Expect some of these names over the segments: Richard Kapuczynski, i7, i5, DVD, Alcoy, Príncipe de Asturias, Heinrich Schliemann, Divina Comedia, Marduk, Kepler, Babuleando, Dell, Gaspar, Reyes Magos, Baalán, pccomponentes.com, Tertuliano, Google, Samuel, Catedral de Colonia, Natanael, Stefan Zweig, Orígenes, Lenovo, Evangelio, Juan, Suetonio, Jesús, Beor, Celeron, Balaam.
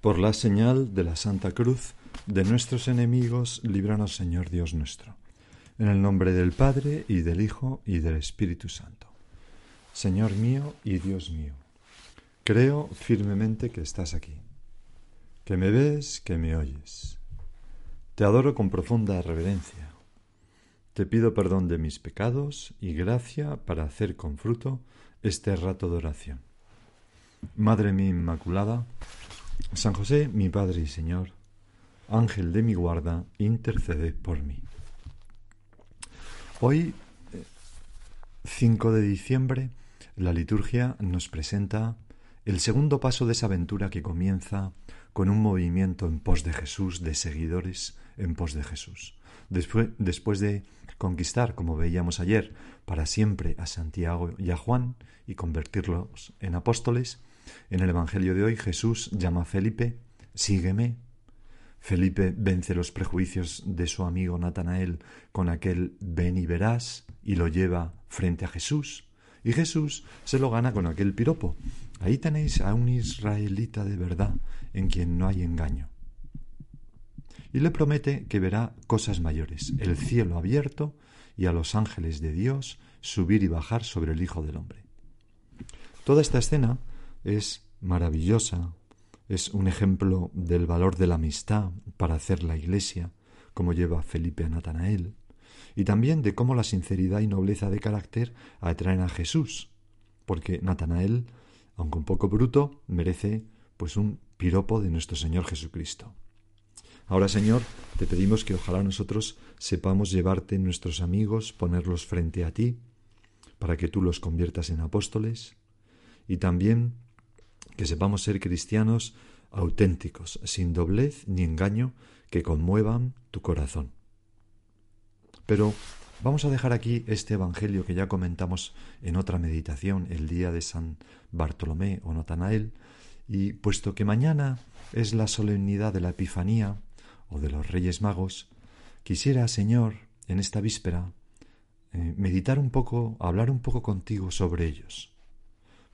Por la señal de la Santa Cruz de nuestros enemigos, líbranos, Señor Dios nuestro. En el nombre del Padre, y del Hijo, y del Espíritu Santo. Señor mío y Dios mío, creo firmemente que estás aquí, que me ves, que me oyes. Te adoro con profunda reverencia. Te pido perdón de mis pecados y gracia para hacer con fruto este rato de oración. Madre mía Inmaculada, San José, mi Padre y Señor, Ángel de mi guarda, intercede por mí. Hoy, 5 de diciembre, la liturgia nos presenta el segundo paso de esa aventura que comienza con un movimiento en pos de Jesús, de seguidores en pos de Jesús. Después de conquistar, como veíamos ayer, para siempre a Santiago y a Juan y convertirlos en apóstoles, en el Evangelio de hoy Jesús llama a Felipe, sígueme. Felipe vence los prejuicios de su amigo Natanael con aquel ven y verás y lo lleva frente a Jesús. Y Jesús se lo gana con aquel piropo. Ahí tenéis a un israelita de verdad en quien no hay engaño. Y le promete que verá cosas mayores, el cielo abierto y a los ángeles de Dios subir y bajar sobre el Hijo del Hombre. Toda esta escena es maravillosa. Es un ejemplo del valor de la amistad para hacer la Iglesia, como lleva Felipe a Natanael, y también de cómo la sinceridad y nobleza de carácter atraen a Jesús, porque Natanael, aunque un poco bruto, merece pues un piropo de nuestro Señor Jesucristo. Ahora, Señor, te pedimos que ojalá nosotros sepamos llevarte nuestros amigos, ponerlos frente a ti, para que tú los conviertas en apóstoles, y también que sepamos ser cristianos auténticos, sin doblez ni engaño, que conmuevan tu corazón. Pero vamos a dejar aquí este evangelio que ya comentamos en otra meditación, el día de San Bartolomé o Natanael, y puesto que mañana es la solemnidad de la Epifanía o de los Reyes Magos, quisiera, Señor, en esta víspera, meditar un poco, hablar un poco contigo sobre ellos.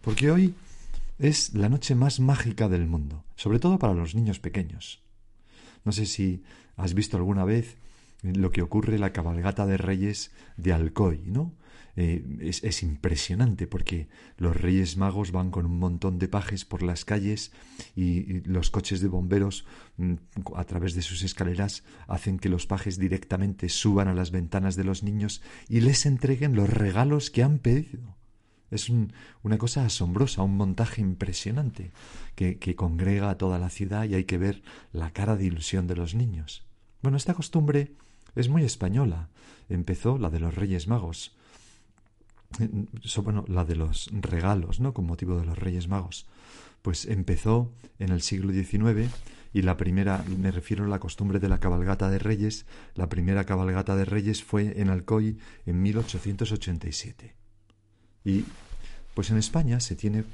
Porque hoy es la noche más mágica del mundo, sobre todo para los niños pequeños. No sé si has visto alguna vez lo que ocurre en la cabalgata de Reyes de Alcoy, ¿no? Es impresionante porque los Reyes Magos van con un montón de pajes por las calles y los coches de bomberos a través de sus escaleras hacen que los pajes directamente suban a las ventanas de los niños y les entreguen los regalos que han pedido. Es una cosa asombrosa, un montaje impresionante que congrega a toda la ciudad y hay que ver la cara de ilusión de los niños. Bueno, esta costumbre es muy española. Empezó la de los Reyes Magos. Bueno, la de los regalos, ¿no? Con motivo de los Reyes Magos. Pues empezó en el siglo XIX y la primera, me refiero a la costumbre de la cabalgata de Reyes, la primera cabalgata de Reyes fue en Alcoy en 1887. Y pues en España se tiene,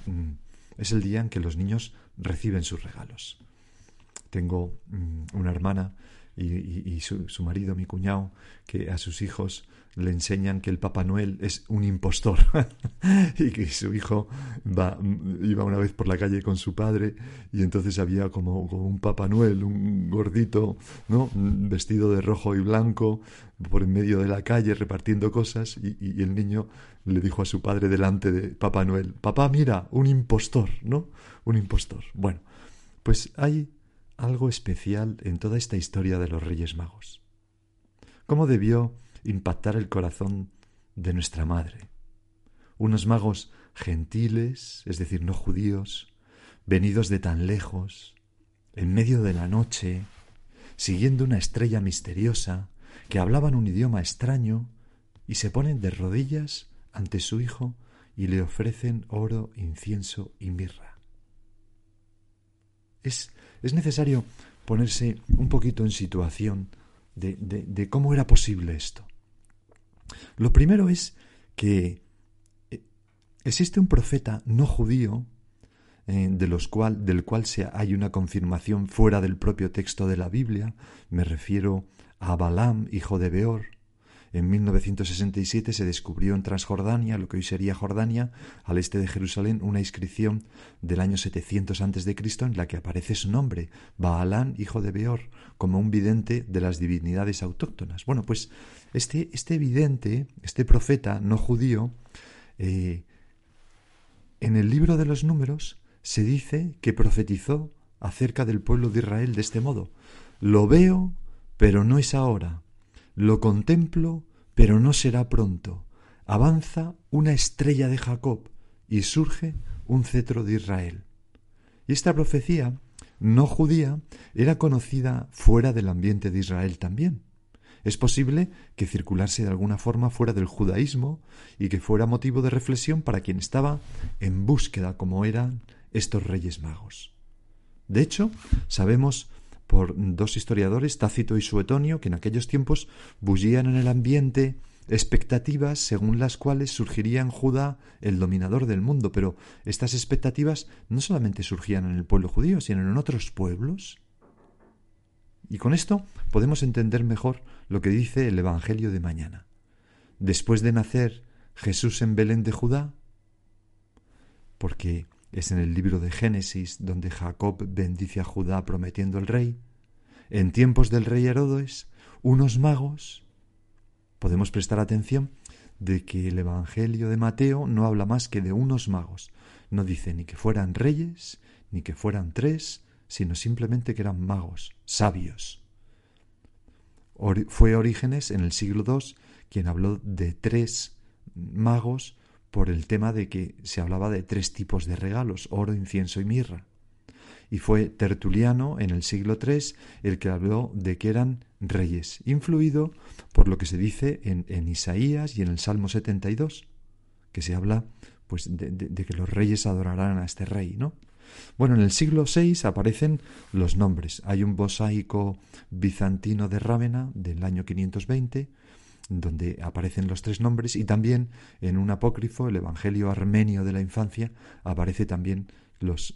es el día en que los niños reciben sus regalos. Tengo una hermana y su marido, mi cuñado, que a sus hijos le enseñan que el Papá Noel es un impostor y que su hijo iba una vez por la calle con su padre y entonces había como un Papá Noel, un gordito, ¿no? Vestido de rojo y blanco por en medio de la calle repartiendo cosas y el niño le dijo a su padre delante de Papá Noel, papá, mira, un impostor, ¿no? Un impostor. Bueno, pues hay algo especial en toda esta historia de los Reyes Magos. ¿Cómo debió impactar el corazón de nuestra madre? Unos magos gentiles, es decir, no judíos, venidos de tan lejos, en medio de la noche, siguiendo una estrella misteriosa, que hablaban un idioma extraño y se ponen de rodillas ante su hijo y le ofrecen oro, incienso y mirra. Es necesario ponerse un poquito en situación de cómo era posible esto. Lo primero es que existe un profeta no judío del cual hay una confirmación fuera del propio texto de la Biblia. Me refiero a Balaam, hijo de Beor. En 1967 se descubrió en Transjordania, lo que hoy sería Jordania, al este de Jerusalén, una inscripción del año 700 a.C. en la que aparece su nombre, Baalán, hijo de Beor, como un vidente de las divinidades autóctonas. Bueno, pues este vidente, este profeta no judío, en el libro de los Números se dice que profetizó acerca del pueblo de Israel de este modo: lo veo, pero no es ahora. Lo contemplo, pero no será pronto. Avanza una estrella de Jacob y surge un cetro de Israel. Y esta profecía no judía era conocida fuera del ambiente de Israel también. Es posible que circulase de alguna forma fuera del judaísmo y que fuera motivo de reflexión para quien estaba en búsqueda, como eran estos Reyes Magos. De hecho, sabemos por dos historiadores, Tácito y Suetonio, que en aquellos tiempos bullían en el ambiente expectativas según las cuales surgiría en Judá el dominador del mundo. Pero estas expectativas no solamente surgían en el pueblo judío, sino en otros pueblos. Y con esto podemos entender mejor lo que dice el Evangelio de mañana. Después de nacer Jesús en Belén de Judá, porque es en el libro de Génesis donde Jacob bendice a Judá prometiendo el rey. En tiempos del rey Herodes, unos magos, podemos prestar atención de que el Evangelio de Mateo no habla más que de unos magos. No dice ni que fueran reyes, ni que fueran tres, sino simplemente que eran magos, sabios. Fue Orígenes en el siglo II quien habló de tres magos, por el tema de que se hablaba de tres tipos de regalos: oro, incienso y mirra. Y fue Tertuliano en el siglo III el que habló de que eran reyes, influido por lo que se dice en Isaías y en el Salmo 72, que se habla pues de que los reyes adorarán a este rey, ¿no? Bueno, en el siglo VI aparecen los nombres. Hay un mosaico bizantino de Rávena del año 520, donde aparecen los tres nombres, y también en un apócrifo, el Evangelio armenio de la infancia, aparece también los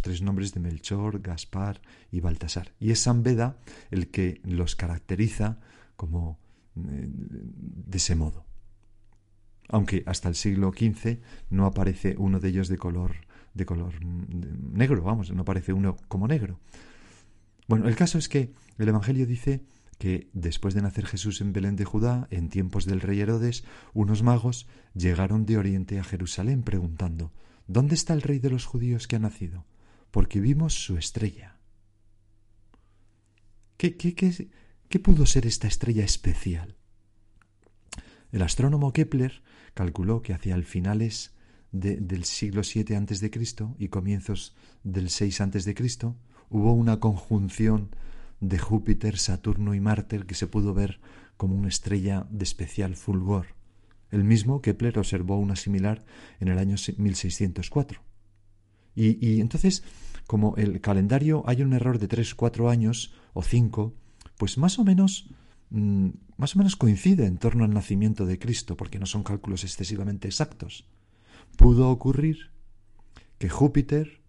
tres nombres de Melchor, Gaspar y Baltasar. Y es San Beda el que los caracteriza como de ese modo. Aunque hasta el siglo XV no aparece uno de ellos de color negro, vamos, no aparece uno como negro. Bueno, el caso es que el Evangelio dice que después de nacer Jesús en Belén de Judá, en tiempos del rey Herodes, unos magos llegaron de Oriente a Jerusalén preguntando: ¿dónde está el rey de los judíos que ha nacido? Porque vimos su estrella. ¿Qué pudo ser esta estrella especial? El astrónomo Kepler calculó que hacia el finales del siglo VII a.C. y comienzos del VI a.C. hubo una conjunción de Júpiter, Saturno y Marte que se pudo ver como una estrella de especial fulgor. El mismo Kepler observó una similar en el año 1604. Y entonces, como el calendario hay un error de 3, 4 años o 5, pues más o menos coincide en torno al nacimiento de Cristo, porque no son cálculos excesivamente exactos. Pudo ocurrir que Júpiter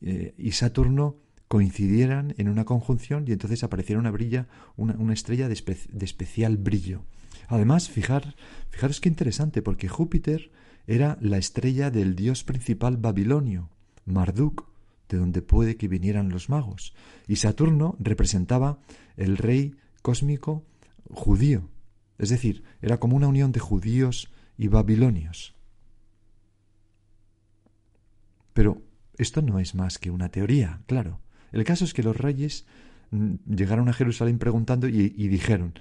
y Saturno coincidieran en una conjunción y entonces apareciera una estrella de especial brillo. Además, fijaros qué interesante, porque Júpiter era la estrella del dios principal babilonio, Marduk, de donde puede que vinieran los magos, y Saturno representaba el rey cósmico judío, es decir, era como una unión de judíos y babilonios. Pero esto no es más que una teoría, claro. El caso es que los reyes llegaron a Jerusalén preguntando y dijeron,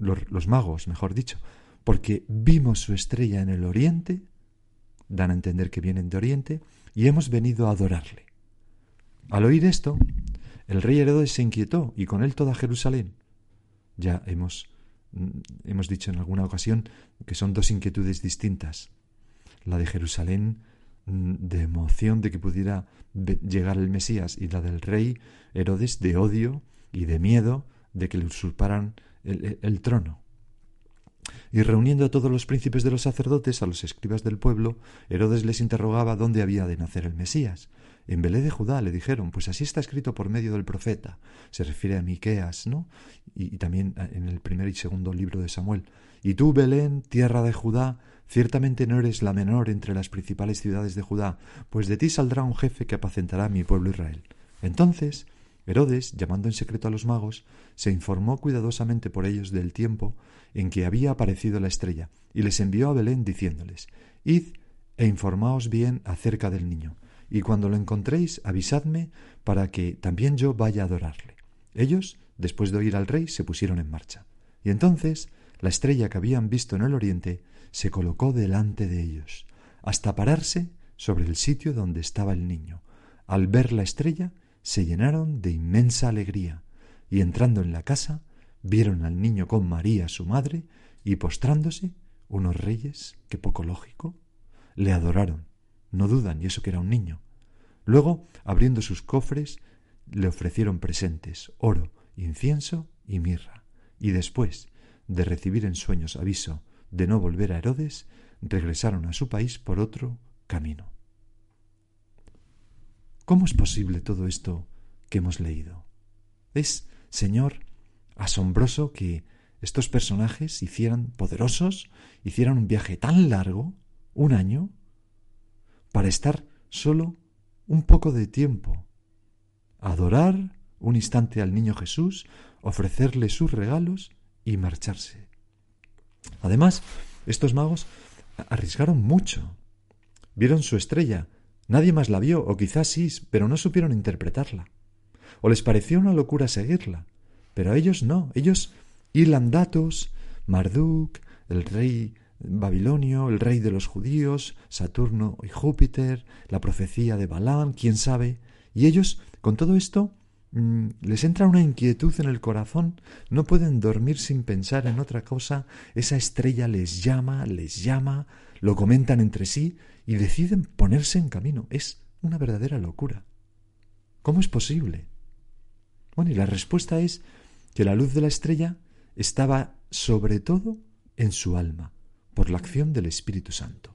los magos, mejor dicho, porque vimos su estrella en el oriente, dan a entender que vienen de oriente, y hemos venido a adorarle. Al oír esto, el rey Herodes se inquietó, y con él toda Jerusalén. Ya hemos dicho en alguna ocasión que son dos inquietudes distintas. La de Jerusalén de emoción de que pudiera llegar el Mesías, y la del rey Herodes de odio y de miedo de que le usurparan el trono. Y reuniendo a todos los príncipes de los sacerdotes, a los escribas del pueblo, Herodes les interrogaba dónde había de nacer el Mesías. En Belén de Judá, le dijeron, pues así está escrito por medio del profeta. Se refiere a Miqueas, ¿no? Y también en el primer y segundo libro de Samuel. Y tú, Belén, tierra de Judá, ciertamente no eres la menor entre las principales ciudades de Judá, pues de ti saldrá un jefe que apacentará a mi pueblo Israel. Entonces Herodes, llamando en secreto a los magos, se informó cuidadosamente por ellos del tiempo en que había aparecido la estrella, y les envió a Belén diciéndoles, «Id e informaos bien acerca del niño, y cuando lo encontréis avisadme para que también yo vaya a adorarle». Ellos, después de oír al rey, se pusieron en marcha. Y entonces la estrella que habían visto en el oriente se colocó delante de ellos, hasta pararse sobre el sitio donde estaba el niño. Al ver la estrella, se llenaron de inmensa alegría, y entrando en la casa, vieron al niño con María, su madre, y postrándose, unos reyes, que poco lógico, le adoraron. No dudan, y eso que era un niño. Luego, abriendo sus cofres, le ofrecieron presentes, oro, incienso y mirra. Y después de recibir en sueños aviso de no volver a Herodes, regresaron a su país por otro camino. ¿Cómo es posible todo esto que hemos leído? Es, Señor, asombroso que estos personajes hicieran un viaje tan largo, un año, para estar solo un poco de tiempo, adorar un instante al niño Jesús, ofrecerle sus regalos y marcharse. Además, estos magos arriesgaron mucho. Vieron su estrella. Nadie más la vio, o quizás sí, pero no supieron interpretarla. O les pareció una locura seguirla, pero a ellos no. Ellos hilan datos: Marduk, el rey babilonio, el rey de los judíos, Saturno y Júpiter, la profecía de Balaam, quién sabe. Y ellos, con todo esto, les entra una inquietud en el corazón, no pueden dormir sin pensar en otra cosa. Esa estrella les llama, lo comentan entre sí y deciden ponerse en camino. Es una verdadera locura. ¿Cómo es posible? Bueno, y la respuesta es que la luz de la estrella estaba sobre todo en su alma, por la acción del Espíritu Santo.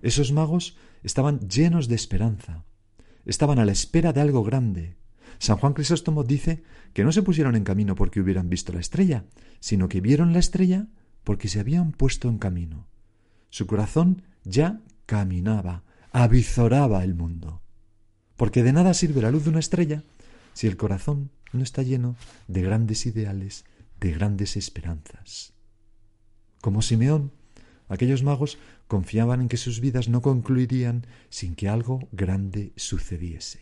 Esos magos estaban llenos de esperanza, estaban a la espera de algo grande. San Juan Crisóstomo dice que no se pusieron en camino porque hubieran visto la estrella, sino que vieron la estrella porque se habían puesto en camino. Su corazón ya caminaba, avizoraba el mundo. Porque de nada sirve la luz de una estrella si el corazón no está lleno de grandes ideales, de grandes esperanzas. Como Simeón, aquellos magos confiaban en que sus vidas no concluirían sin que algo grande sucediese.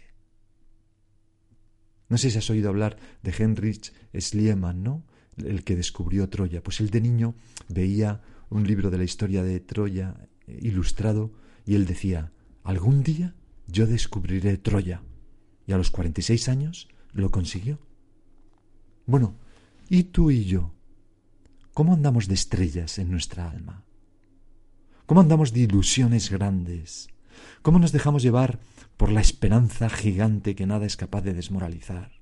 No sé si has oído hablar de Heinrich Schliemann, ¿no? El que descubrió Troya. Pues él de niño veía un libro de la historia de Troya ilustrado y él decía, algún día yo descubriré Troya. Y a los 46 años lo consiguió. Bueno, ¿y tú y yo? ¿Cómo andamos de estrellas en nuestra alma? ¿Cómo andamos de ilusiones grandes? ¿Cómo nos dejamos llevar por la esperanza gigante que nada es capaz de desmoralizar?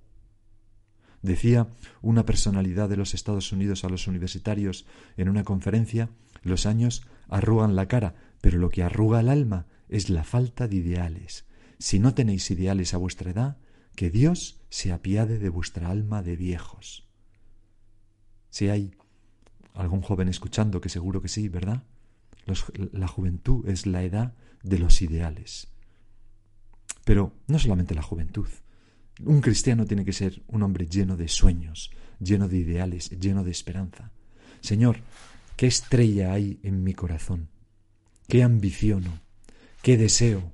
Decía una personalidad de los Estados Unidos a los universitarios en una conferencia, los años arrugan la cara, pero lo que arruga el alma es la falta de ideales. Si no tenéis ideales a vuestra edad, que Dios se apiade de vuestra alma de viejos. Si hay algún joven escuchando, que seguro que sí, ¿verdad? La juventud es la edad de los ideales. Pero no solamente la juventud. Un cristiano tiene que ser un hombre lleno de sueños, lleno de ideales, lleno de esperanza. Señor, ¿qué estrella hay en mi corazón? ¿Qué ambiciono? ¿Qué deseo?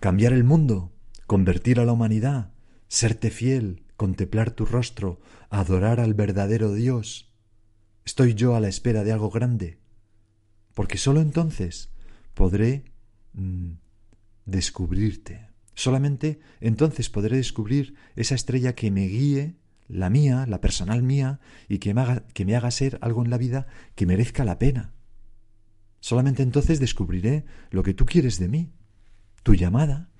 Cambiar el mundo, convertir a la humanidad, serte fiel, contemplar tu rostro, adorar al verdadero Dios. ¿Estoy yo a la espera de algo grande? Porque solo entonces podré descubrirte. Solamente entonces podré descubrir esa estrella que me guíe, la mía, la personal mía, y que me haga ser algo en la vida que merezca la pena. Solamente entonces descubriré lo que tú quieres de mí, tu llamada,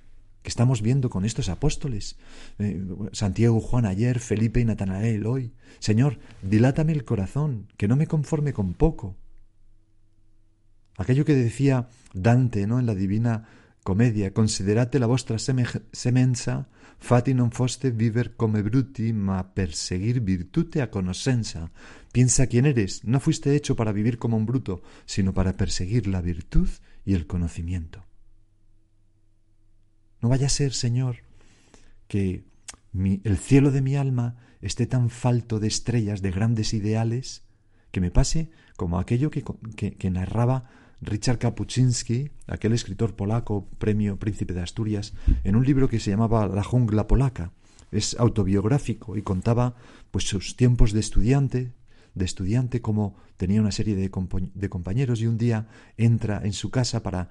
que estamos viendo con estos apóstoles, Santiago, Juan ayer, Felipe y Natanael hoy. Señor, dilátame el corazón, que no me conforme con poco. Aquello que decía Dante, ¿no?, en la Divina Comedia: considerate la vostra semenza, fati non foste viver come bruti, ma perseguir virtute a conoscenza. Piensa quién eres, no fuiste hecho para vivir como un bruto, sino para perseguir la virtud y el conocimiento. No vaya a ser, Señor, que el cielo de mi alma esté tan falto de estrellas, de grandes ideales, que me pase como aquello que narraba Richard Kapuczynski, aquel escritor polaco, premio Príncipe de Asturias, en un libro que se llamaba La jungla polaca. Es autobiográfico y contaba pues sus tiempos de estudiante, como tenía una serie de compañeros, y un día entra en su casa para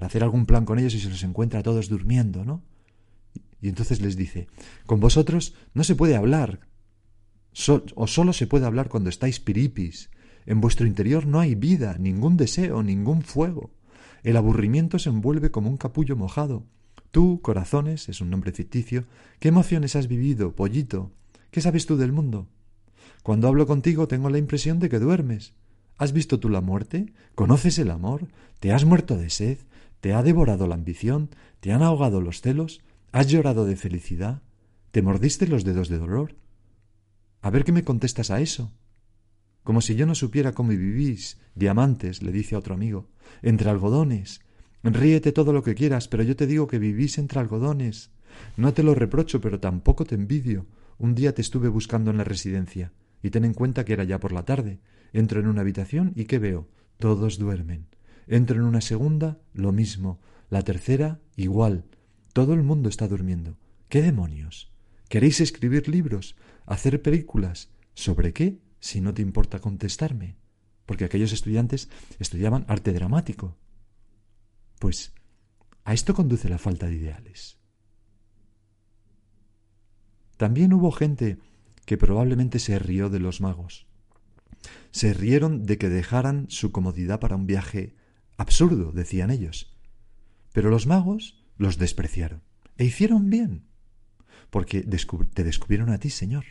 hacer algún plan con ellos y se los encuentra a todos durmiendo, ¿no? Y entonces les dice: con vosotros no se puede hablar, solo se puede hablar cuando estáis piripis. En vuestro interior no hay vida, ningún deseo, ningún fuego. El aburrimiento se envuelve como un capullo mojado. Tú, corazones, es un nombre ficticio, ¿qué emociones has vivido, pollito? ¿Qué sabes tú del mundo? Cuando hablo contigo tengo la impresión de que duermes. ¿Has visto tú la muerte? ¿Conoces el amor? ¿Te has muerto de sed? ¿Te ha devorado la ambición? ¿Te han ahogado los celos? ¿Has llorado de felicidad? ¿Te mordiste los dedos de dolor? A ver qué me contestas a eso. Como si yo no supiera cómo vivís, diamantes, le dice a otro amigo, entre algodones. Ríete todo lo que quieras, pero yo te digo que vivís entre algodones. No te lo reprocho, pero tampoco te envidio. Un día te estuve buscando en la residencia, y ten en cuenta que era ya por la tarde. Entro en una habitación y ¿qué veo? Todos duermen. Entro en una segunda, lo mismo. La tercera, igual. Todo el mundo está durmiendo. ¿Qué demonios? ¿Queréis escribir libros? ¿Hacer películas? ¿Sobre qué? Si no te importa contestarme, porque aquellos estudiantes estudiaban arte dramático. Pues a esto conduce la falta de ideales. También hubo gente que probablemente se rió de los magos. Se rieron de que dejaran su comodidad para un viaje absurdo, decían ellos. Pero los magos los despreciaron e hicieron bien, porque te descubrieron a ti, Señor.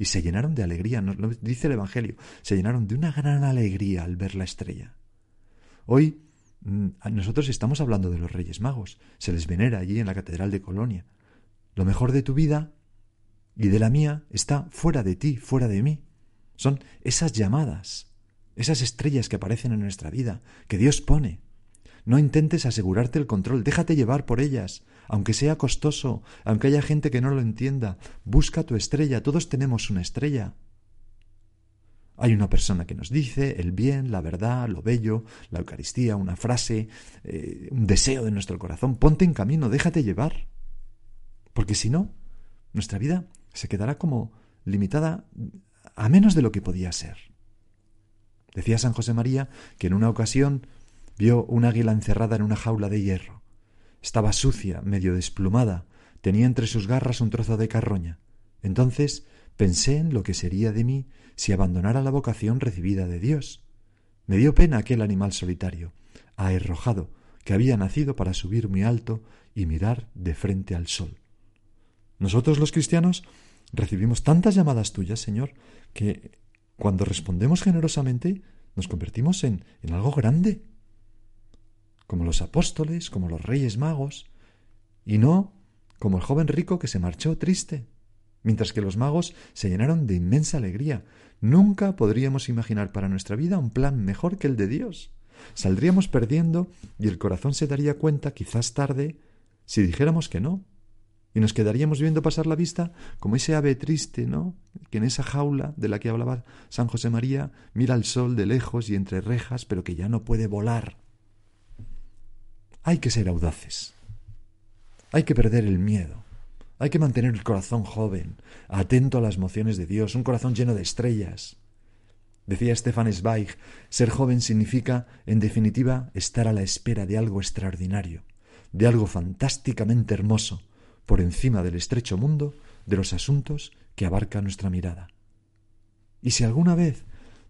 Y se llenaron de alegría, nos lo dice el Evangelio, se llenaron de una gran alegría al ver la estrella. Hoy nosotros estamos hablando de los Reyes Magos, se les venera allí en la Catedral de Colonia. Lo mejor de tu vida y de la mía está fuera de ti, fuera de mí. Son esas llamadas, esas estrellas que aparecen en nuestra vida, que Dios pone. No intentes asegurarte el control, déjate llevar por ellas, aunque sea costoso, aunque haya gente que no lo entienda. Busca tu estrella, todos tenemos una estrella. Hay una persona que nos dice el bien, la verdad, lo bello, la Eucaristía, una frase, un deseo de nuestro corazón. Ponte en camino, déjate llevar. Porque si no, nuestra vida se quedará como limitada a menos de lo que podía ser. Decía San José María que en una ocasión vio un águila encerrada en una jaula de hierro. Estaba sucia, medio desplumada, tenía entre sus garras un trozo de carroña. Entonces pensé en lo que sería de mí si abandonara la vocación recibida de Dios. Me dio pena aquel animal solitario, aherrojado, que había nacido para subir muy alto y mirar de frente al sol. Nosotros los cristianos recibimos tantas llamadas tuyas, Señor, que cuando respondemos generosamente nos convertimos en algo grande, como los apóstoles, como los Reyes Magos, y no como el joven rico que se marchó triste, mientras que los magos se llenaron de inmensa alegría. Nunca podríamos imaginar para nuestra vida un plan mejor que el de Dios. Saldríamos perdiendo y el corazón se daría cuenta, quizás tarde, si dijéramos que no, y nos quedaríamos viendo pasar la vista como ese ave triste, ¿no?, que en esa jaula de la que hablaba San José María mira al sol de lejos y entre rejas, pero que ya no puede volar. Hay que ser audaces, hay que perder el miedo, hay que mantener el corazón joven, atento a las emociones de Dios, un corazón lleno de estrellas. Decía Stefan Zweig, ser joven significa, en definitiva, estar a la espera de algo extraordinario, de algo fantásticamente hermoso, por encima del estrecho mundo de los asuntos que abarca nuestra mirada. Y si alguna vez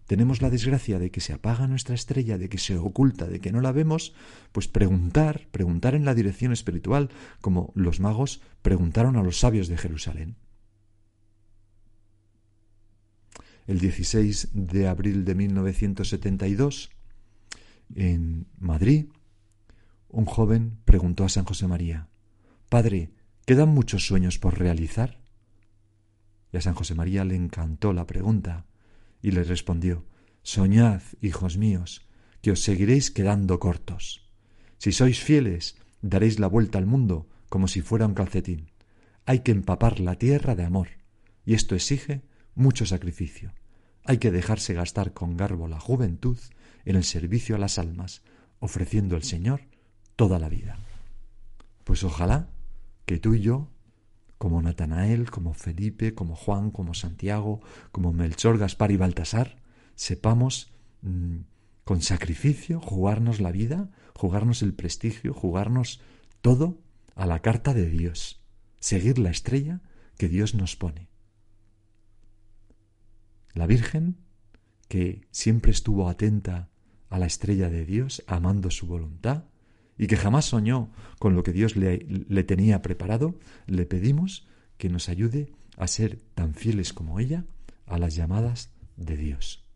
tenemos la desgracia de que se apaga nuestra estrella, de que se oculta, de que no la vemos, pues preguntar en la dirección espiritual, como los magos preguntaron a los sabios de Jerusalén. El 16 de abril de 1972, en Madrid, un joven preguntó a San José María: «Padre, ¿quedan muchos sueños por realizar?». Y a San José María le encantó la pregunta y le respondió: «Soñad, hijos míos, que os seguiréis quedando cortos. Si sois fieles, daréis la vuelta al mundo como si fuera un calcetín. Hay que empapar la tierra de amor, y esto exige mucho sacrificio. Hay que dejarse gastar con garbo la juventud en el servicio a las almas, ofreciendo al Señor toda la vida». Pues ojalá que tú y yo, como Natanael, como Felipe, como Juan, como Santiago, como Melchor, Gaspar y Baltasar, sepamos con sacrificio jugarnos la vida, jugarnos el prestigio, jugarnos todo a la carta de Dios, seguir la estrella que Dios nos pone. La Virgen, que siempre estuvo atenta a la estrella de Dios, amando su voluntad, y que jamás soñó con lo que Dios le tenía preparado, le pedimos que nos ayude a ser tan fieles como ella a las llamadas de Dios.